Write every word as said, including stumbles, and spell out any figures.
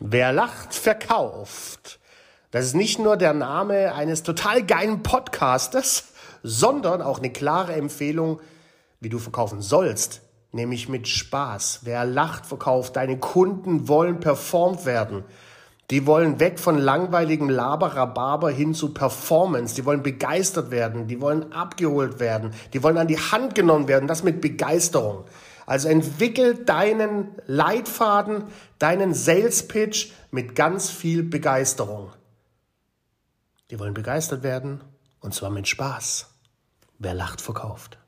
Wer lacht, verkauft. Das ist nicht nur der Name eines total geilen Podcasters, sondern auch eine klare Empfehlung, wie du verkaufen sollst, nämlich mit Spaß. Wer lacht, verkauft. Deine Kunden wollen performt werden. Die wollen weg von langweiligem Laber-Rhabarber hin zu Performance. Die wollen begeistert werden. Die wollen abgeholt werden. Die wollen an die Hand genommen werden. Das mit Begeisterung. Also entwickel deinen Leitfaden, deinen Sales-Pitch mit ganz viel Begeisterung. Die wollen begeistert werden und zwar mit Spaß. Wer lacht, verkauft.